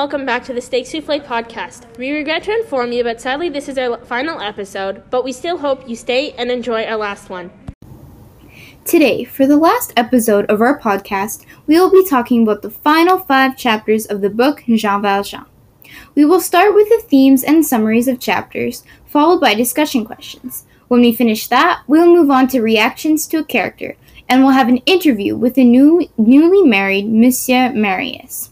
welcome back to the Steak Soufflé podcast. We regret to inform you, but sadly this is our final episode, but we still hope you stay and enjoy our last one. Today, for the last episode of our podcast, we will be talking about the final 5 chapters of the book Jean Valjean. We will start with the themes and summaries of chapters, followed by discussion questions. When we finish that, we'll move on to reactions to a character, and we'll have an interview with the newly married Monsieur Marius.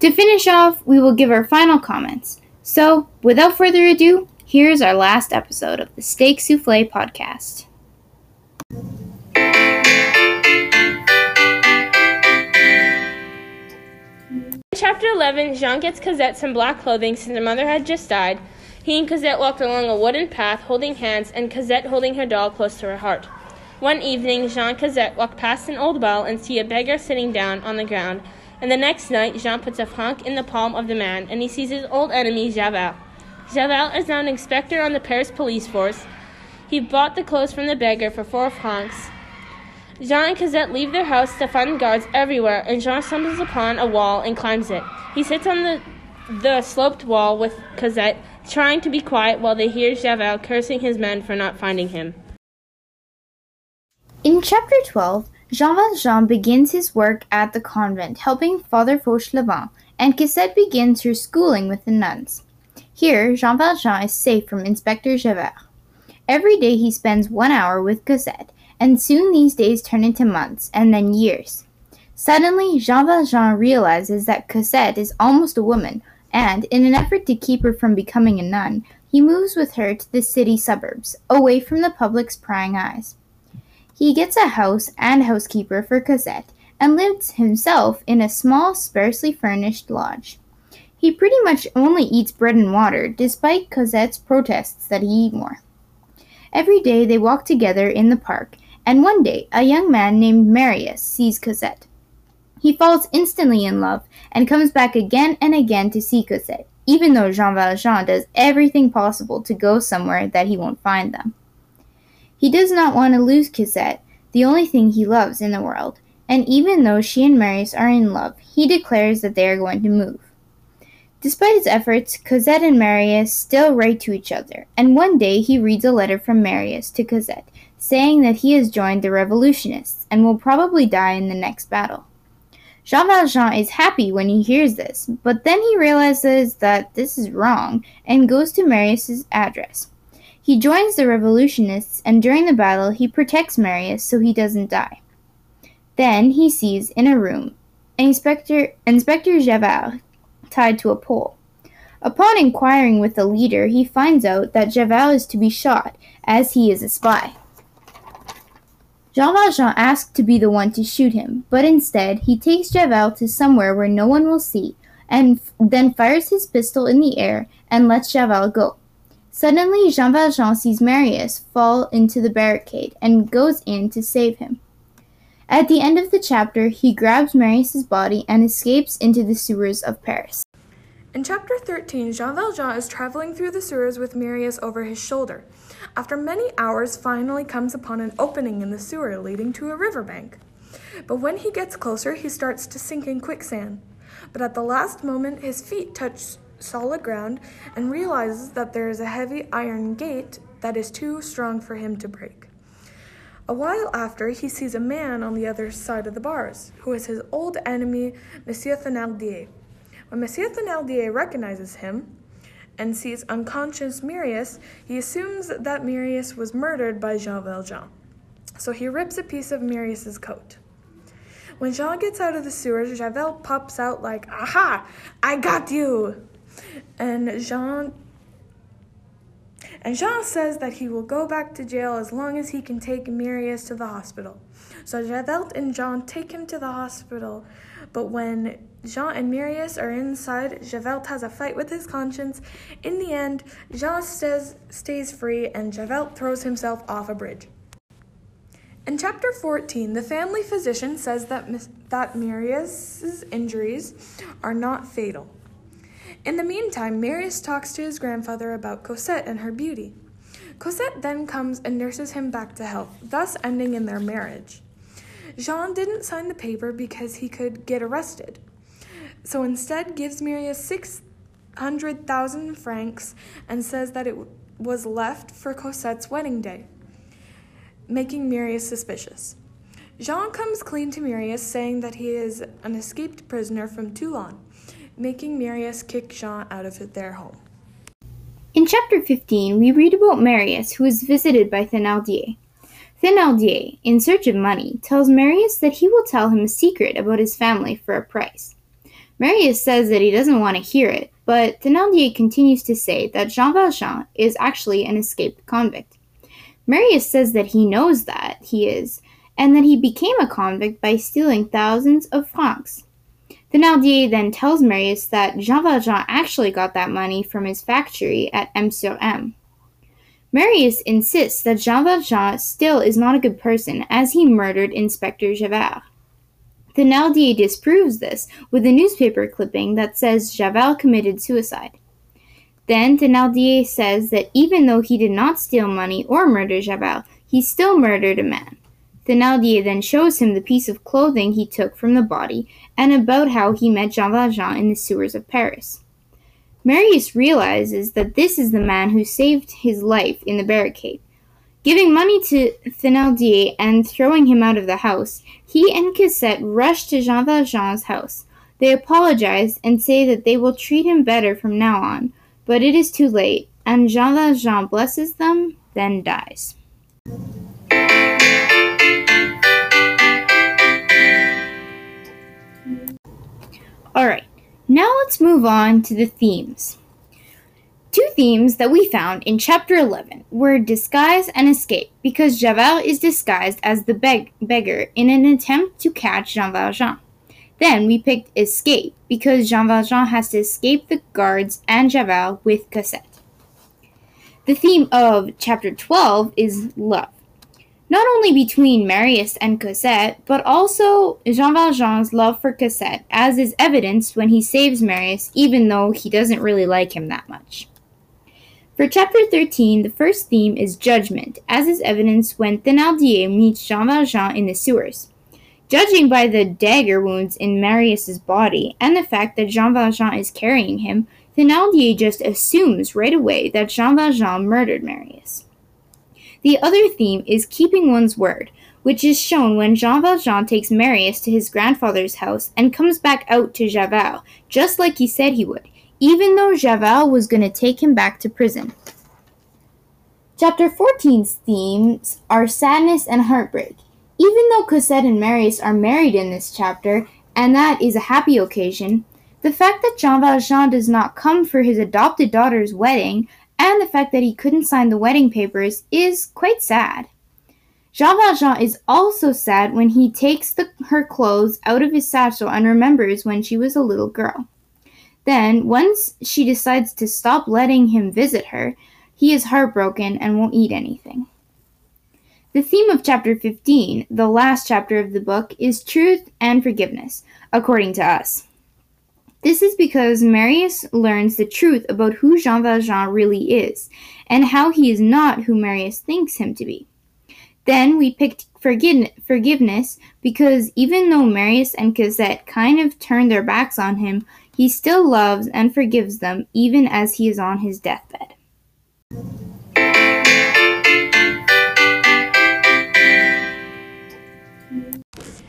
To finish off, we will give our final comments. So, without further ado, here's our last episode of the Steak Soufflé podcast. In Chapter 11, Jean gets Cosette some black clothing since her mother had just died. He and Cosette walked along a wooden path, holding hands, and Cosette holding her doll close to her heart. One evening, Jean and Cosette walk past an old well and see a beggar sitting down on the ground. And the next night, Jean puts a franc in the palm of the man, and he sees his old enemy, Javert. Javert is now an inspector on the Paris police force. He bought the clothes from the beggar for 4 francs. Jean and Cosette leave their house to find guards everywhere, and Jean stumbles upon a wall and climbs it. He sits on the sloped wall with Cosette, trying to be quiet while they hear Javert cursing his men for not finding him. In Chapter 12, Jean Valjean begins his work at the convent, helping Father Fauchelevent, and Cosette begins her schooling with the nuns. Here, Jean Valjean is safe from Inspector Javert. Every day he spends 1 hour with Cosette, and soon these days turn into months, and then years. Suddenly, Jean Valjean realizes that Cosette is almost a woman, and, in an effort to keep her from becoming a nun, he moves with her to the city suburbs, away from the public's prying eyes. He gets a house and housekeeper for Cosette, and lives himself in a small, sparsely furnished lodge. He pretty much only eats bread and water, despite Cosette's protests that he eat more. Every day they walk together in the park, and one day a young man named Marius sees Cosette. He falls instantly in love, and comes back again and again to see Cosette, even though Jean Valjean does everything possible to go somewhere that he won't find them. He does not want to lose Cosette, the only thing he loves in the world, and even though she and Marius are in love, he declares that they are going to move. Despite his efforts, Cosette and Marius still write to each other, and one day he reads a letter from Marius to Cosette, saying that he has joined the revolutionists and will probably die in the next battle. Jean Valjean is happy when he hears this, but then he realizes that this is wrong and goes to Marius's address. He joins the revolutionists, and during the battle, he protects Marius so he doesn't die. Then he sees, in a room, Inspector Javert tied to a pole. Upon inquiring with the leader, he finds out that Javert is to be shot, as he is a spy. Jean Valjean asks to be the one to shoot him, but instead, he takes Javert to somewhere where no one will see, and then fires his pistol in the air and lets Javert go. Suddenly, Jean Valjean sees Marius fall into the barricade and goes in to save him. At the end of the chapter, he grabs Marius' body and escapes into the sewers of Paris. In Chapter 13, Jean Valjean is traveling through the sewers with Marius over his shoulder. After many hours, finally comes upon an opening in the sewer leading to a riverbank. But when he gets closer, he starts to sink in quicksand. But at the last moment, his feet touch solid ground and realizes that there is a heavy iron gate that is too strong for him to break. A while after, he sees a man on the other side of the bars, who is his old enemy, Monsieur Thénardier. When Monsieur Thénardier recognizes him and sees unconscious Marius, he assumes that Marius was murdered by Jean Valjean. So he rips a piece of Marius's coat. When Jean gets out of the sewers, Javert pops out like, "Aha! I got you!" And Jean says that he will go back to jail as long as he can take Marius to the hospital. So Javert and Jean take him to the hospital, but when Jean and Marius are inside, Javert has a fight with his conscience. In the end, Jean stays free, and Javert throws himself off a bridge. In Chapter 14, the family physician says that Marius' injuries are not fatal. In the meantime, Marius talks to his grandfather about Cosette and her beauty. Cosette then comes and nurses him back to health, thus ending in their marriage. Jean didn't sign the paper because he could get arrested. so instead gives Marius 600,000 francs and says that it was left for Cosette's wedding day, making Marius suspicious. Jean comes clean to Marius, saying that he is an escaped prisoner from Toulon, making Marius kick Jean out of their home. In chapter 15, we read about Marius, who is visited by Thénardier. Thénardier, in search of money, tells Marius that he will tell him a secret about his family for a price. Marius says that he doesn't want to hear it, but Thénardier continues to say that Jean Valjean is actually an escaped convict. Marius says that he knows that he is, and that he became a convict by stealing thousands of francs. Thénardier then tells Marius that Jean Valjean actually got that money from his factory at M sur M. Marius insists that Jean Valjean still is not a good person, as he murdered Inspector Javert. Thénardier disproves this with a newspaper clipping that says Javert committed suicide. Then Thénardier says that even though he did not steal money or murder Javert, he still murdered a man. Thénardier then shows him the piece of clothing he took from the body and about how he met Jean Valjean in the sewers of Paris. Marius realizes that this is the man who saved his life in the barricade. Giving money to Thénardier and throwing him out of the house, he and Cosette rush to Jean Valjean's house. They apologize and say that they will treat him better from now on, but it is too late, and Jean Valjean blesses them, then dies. Alright, now let's move on to the themes. Two themes that we found in chapter 11 were disguise and escape, because Javert is disguised as the beggar in an attempt to catch Jean Valjean. Then we picked escape, because Jean Valjean has to escape the guards and Javert with Cosette. The theme of chapter 12 is love, not only between Marius and Cosette, but also Jean Valjean's love for Cosette, as is evidenced when he saves Marius, even though he doesn't really like him that much. For chapter 13, the first theme is judgment, as is evidenced when Thénardier meets Jean Valjean in the sewers. Judging by the dagger wounds in Marius's body and the fact that Jean Valjean is carrying him, Thénardier just assumes right away that Jean Valjean murdered Marius. The other theme is keeping one's word, which is shown when Jean Valjean takes Marius to his grandfather's house and comes back out to Javert, just like he said he would, even though Javert was going to take him back to prison. Chapter 14's themes are sadness and heartbreak. Even though Cosette and Marius are married in this chapter, and that is a happy occasion, the fact that Jean Valjean does not come for his adopted daughter's wedding and the fact that he couldn't sign the wedding papers is quite sad. Jean Valjean is also sad when he takes her clothes out of his satchel and remembers when she was a little girl. Then, once she decides to stop letting him visit her, he is heartbroken and won't eat anything. The theme of chapter 15, the last chapter of the book, is truth and forgiveness, according to us. This is because Marius learns the truth about who Jean Valjean really is, and how he is not who Marius thinks him to be. Then we picked forgiveness, because even though Marius and Cosette kind of turned their backs on him, he still loves and forgives them, even as he is on his deathbed.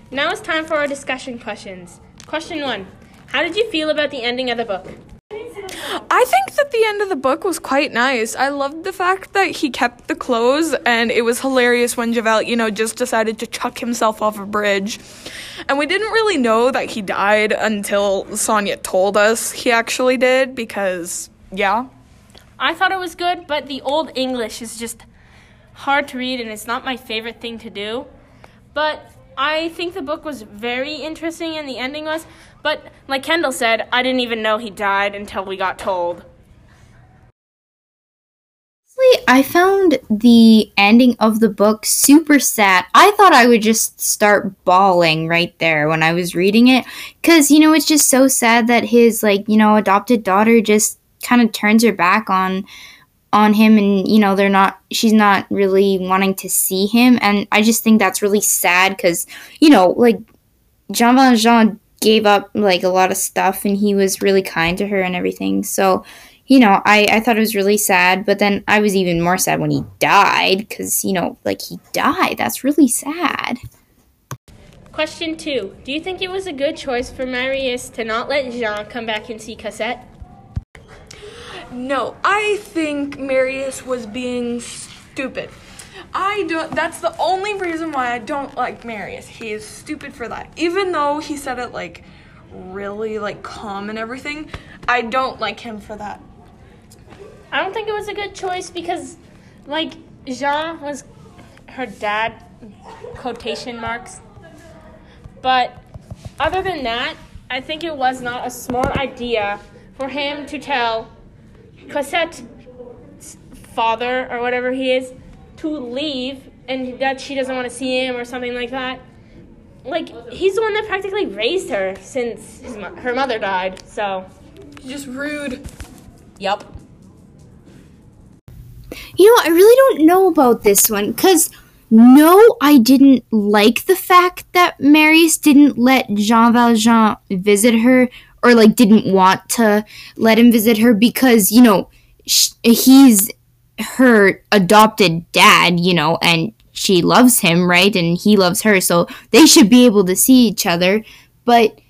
Now it's time for our discussion questions. Question 1. How did you feel about the ending of the book? I think that the end of the book was quite nice. I loved the fact that he kept the clothes, and it was hilarious when Javert, just decided to chuck himself off a bridge. And we didn't really know that he died until Sonia told us he actually did, because, yeah. I thought it was good, but the Old English is just hard to read, and it's not my favorite thing to do. But I think the book was very interesting, and the ending was, but like Kendall said, I didn't even know he died until we got told. Honestly, I found the ending of the book super sad. I thought I would just start bawling right there when I was reading it, because, it's just so sad that his, adopted daughter just kind of turns her back on him, and she's not really wanting to see him, and I just think that's really sad, because Jean Valjean gave up like a lot of stuff, and he was really kind to her and everything. So, you know, I thought it was really sad, but then I was even more sad when he died, because, you know, like, he died. That's really sad. Question 2. Do you think it was a good choice for Marius to not let Jean come back and see Cosette? No, I think Marius was being stupid. That's the only reason why I don't like Marius. He is stupid for that. Even though he said it like really like calm and everything, I don't like him for that. I don't think it was a good choice because like Jean was her dad, quotation marks. But other than that, I think it was not a smart idea for him to tell Cosette's father or whatever he is to leave and that she doesn't want to see him or something like that. Like, he's the one that practically raised her since her mother died, so. Just rude. Yep. You know, I really don't know about this one, because no, I didn't like the fact that Marius didn't let Jean Valjean visit her, or, like, didn't want to let him visit her, because, you know, he's her adopted dad, you know, and she loves him, right? And he loves her, so they should be able to see each other. But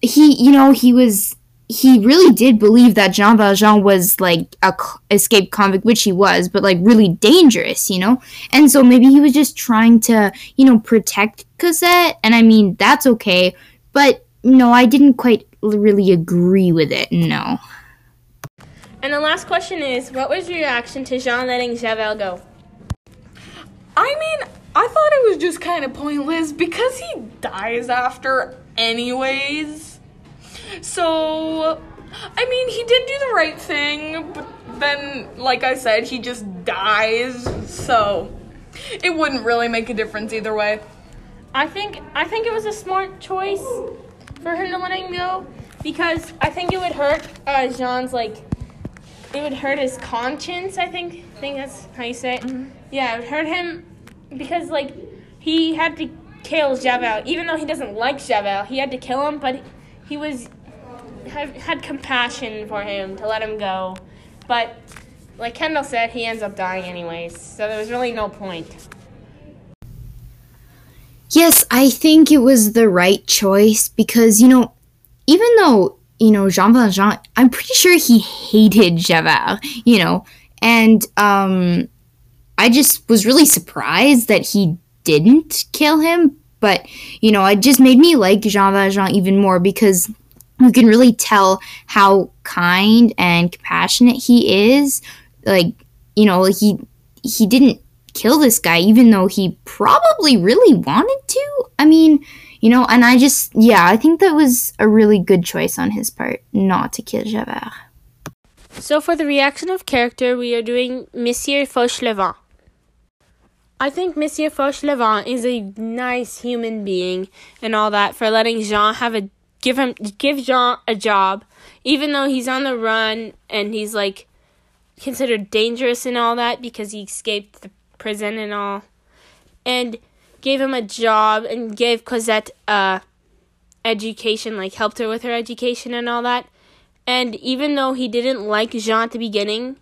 he, you know, he really did believe that Jean Valjean was like a escaped convict, which he was, but like really dangerous, you know? And so maybe he was just trying to, you know, protect Cosette. And I mean, that's okay, but no, I didn't quite really agree with it, no. And the last question is, what was your reaction to Jean letting Javert go? I mean, I thought it was just kind of pointless because he dies after anyways. So, I mean, he did do the right thing, but then, like I said, he just dies. So, it wouldn't really make a difference either way. I think it was a smart choice for him to let him go because I think it would hurt Jean's, like, it would hurt his conscience, I think that's how you say it. Mm-hmm. Yeah, it would hurt him because, like, he had to kill Javert. Even though he doesn't like Javert, he had to kill him, but he was had compassion for him to let him go. But, like Kendall said, he ends up dying anyways, so there was really no point. Yes, I think it was the right choice because, you know, even though, you know, Jean Valjean, I'm pretty sure he hated Javert, you know, and I just was really surprised that he didn't kill him, but, you know, it just made me like Jean Valjean even more because you can really tell how kind and compassionate he is. Like, you know, he didn't kill this guy even though he probably really wanted to. I mean, you know, and I just, yeah, I think that was a really good choice on his part, not to kill Javert. So for the reaction of character, we are doing Monsieur Fauchelevent. I think Monsieur Fauchelevent is a nice human being and all that for letting Jean give Jean a job, even though he's on the run and he's like considered dangerous and all that because he escaped the prison and all. And gave him a job and gave Cosette education, like helped her with her education and all that. And even though he didn't like Jean at the beginning,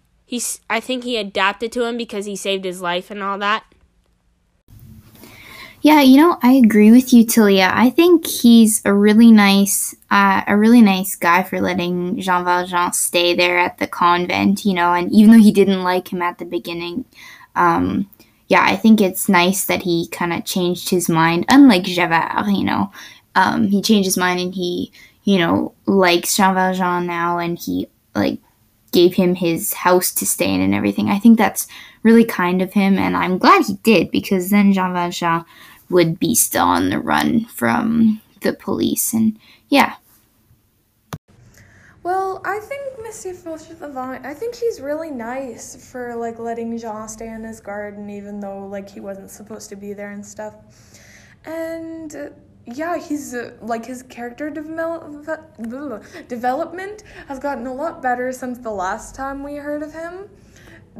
I think he adapted to him because he saved his life and all that. Yeah, you know, I agree with you, Tilia. I think he's a really nice guy for letting Jean Valjean stay there at the convent, you know, and even though he didn't like him at the beginning, yeah, I think it's nice that he kind of changed his mind, unlike Javert, you know. He changed his mind and he, you know, likes Jean Valjean now and he, like, gave him his house to stay in and everything. I think that's really kind of him and I'm glad he did because then Jean Valjean would be still on the run from the police and, yeah. Well, I think Monsieur Fauchelevent, I think he's really nice for, like, letting Jean stay in his garden even though, like, he wasn't supposed to be there and stuff. And, yeah, he's, like, his character development has gotten a lot better since the last time we heard of him.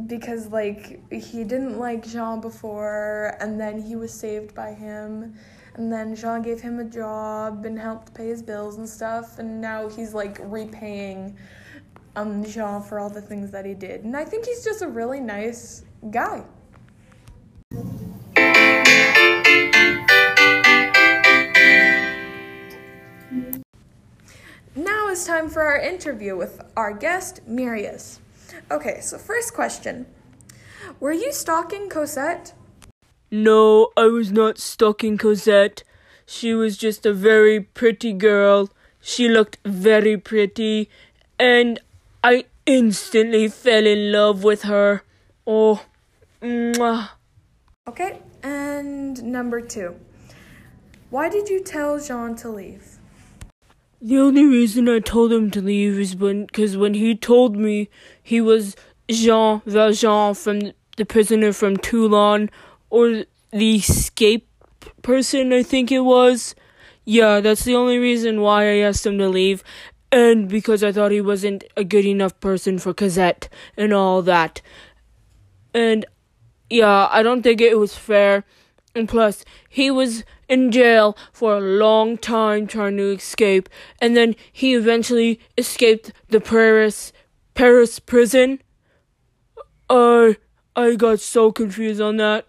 Because, like, he didn't like Jean before, and then he was saved by him. And then Jean gave him a job and helped pay his bills and stuff. And now he's, like, repaying Jean for all the things that he did. And I think he's just a really nice guy. Now it's time for our interview with our guest, Marius. Okay, so first question. Were you stalking Cosette? No, I was not stalking Cosette. She was just a very pretty girl. She looked very pretty, and I instantly fell in love with her. Oh, mwah. Okay, and number 2. Why did you tell Jean to leave? The only reason I told him to leave is because when he told me he was Jean Valjean, from the prisoner from Toulon, or the escape person, I think it was. Yeah, that's the only reason why I asked him to leave, and because I thought he wasn't a good enough person for Cosette and all that. And yeah, I don't think it was fair. And plus, he was in jail for a long time trying to escape. And then he eventually escaped the Paris prison. I got so confused on that.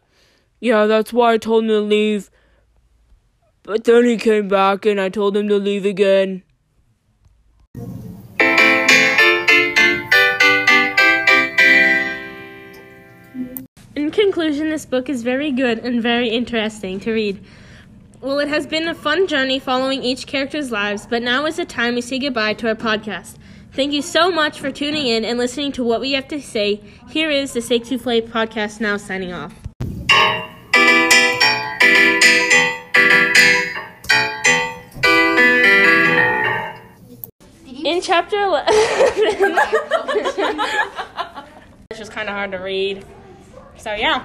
Yeah, that's why I told him to leave. But then he came back and I told him to leave again. In conclusion, this book is very good and very interesting to read. Well, it has been a fun journey following each character's lives, but now is the time we say goodbye to our podcast. Thank you so much for tuning in and listening to what we have to say. Here is the Say to Play podcast now signing off. In chapter 11... It's just kind of hard to read. So, yeah.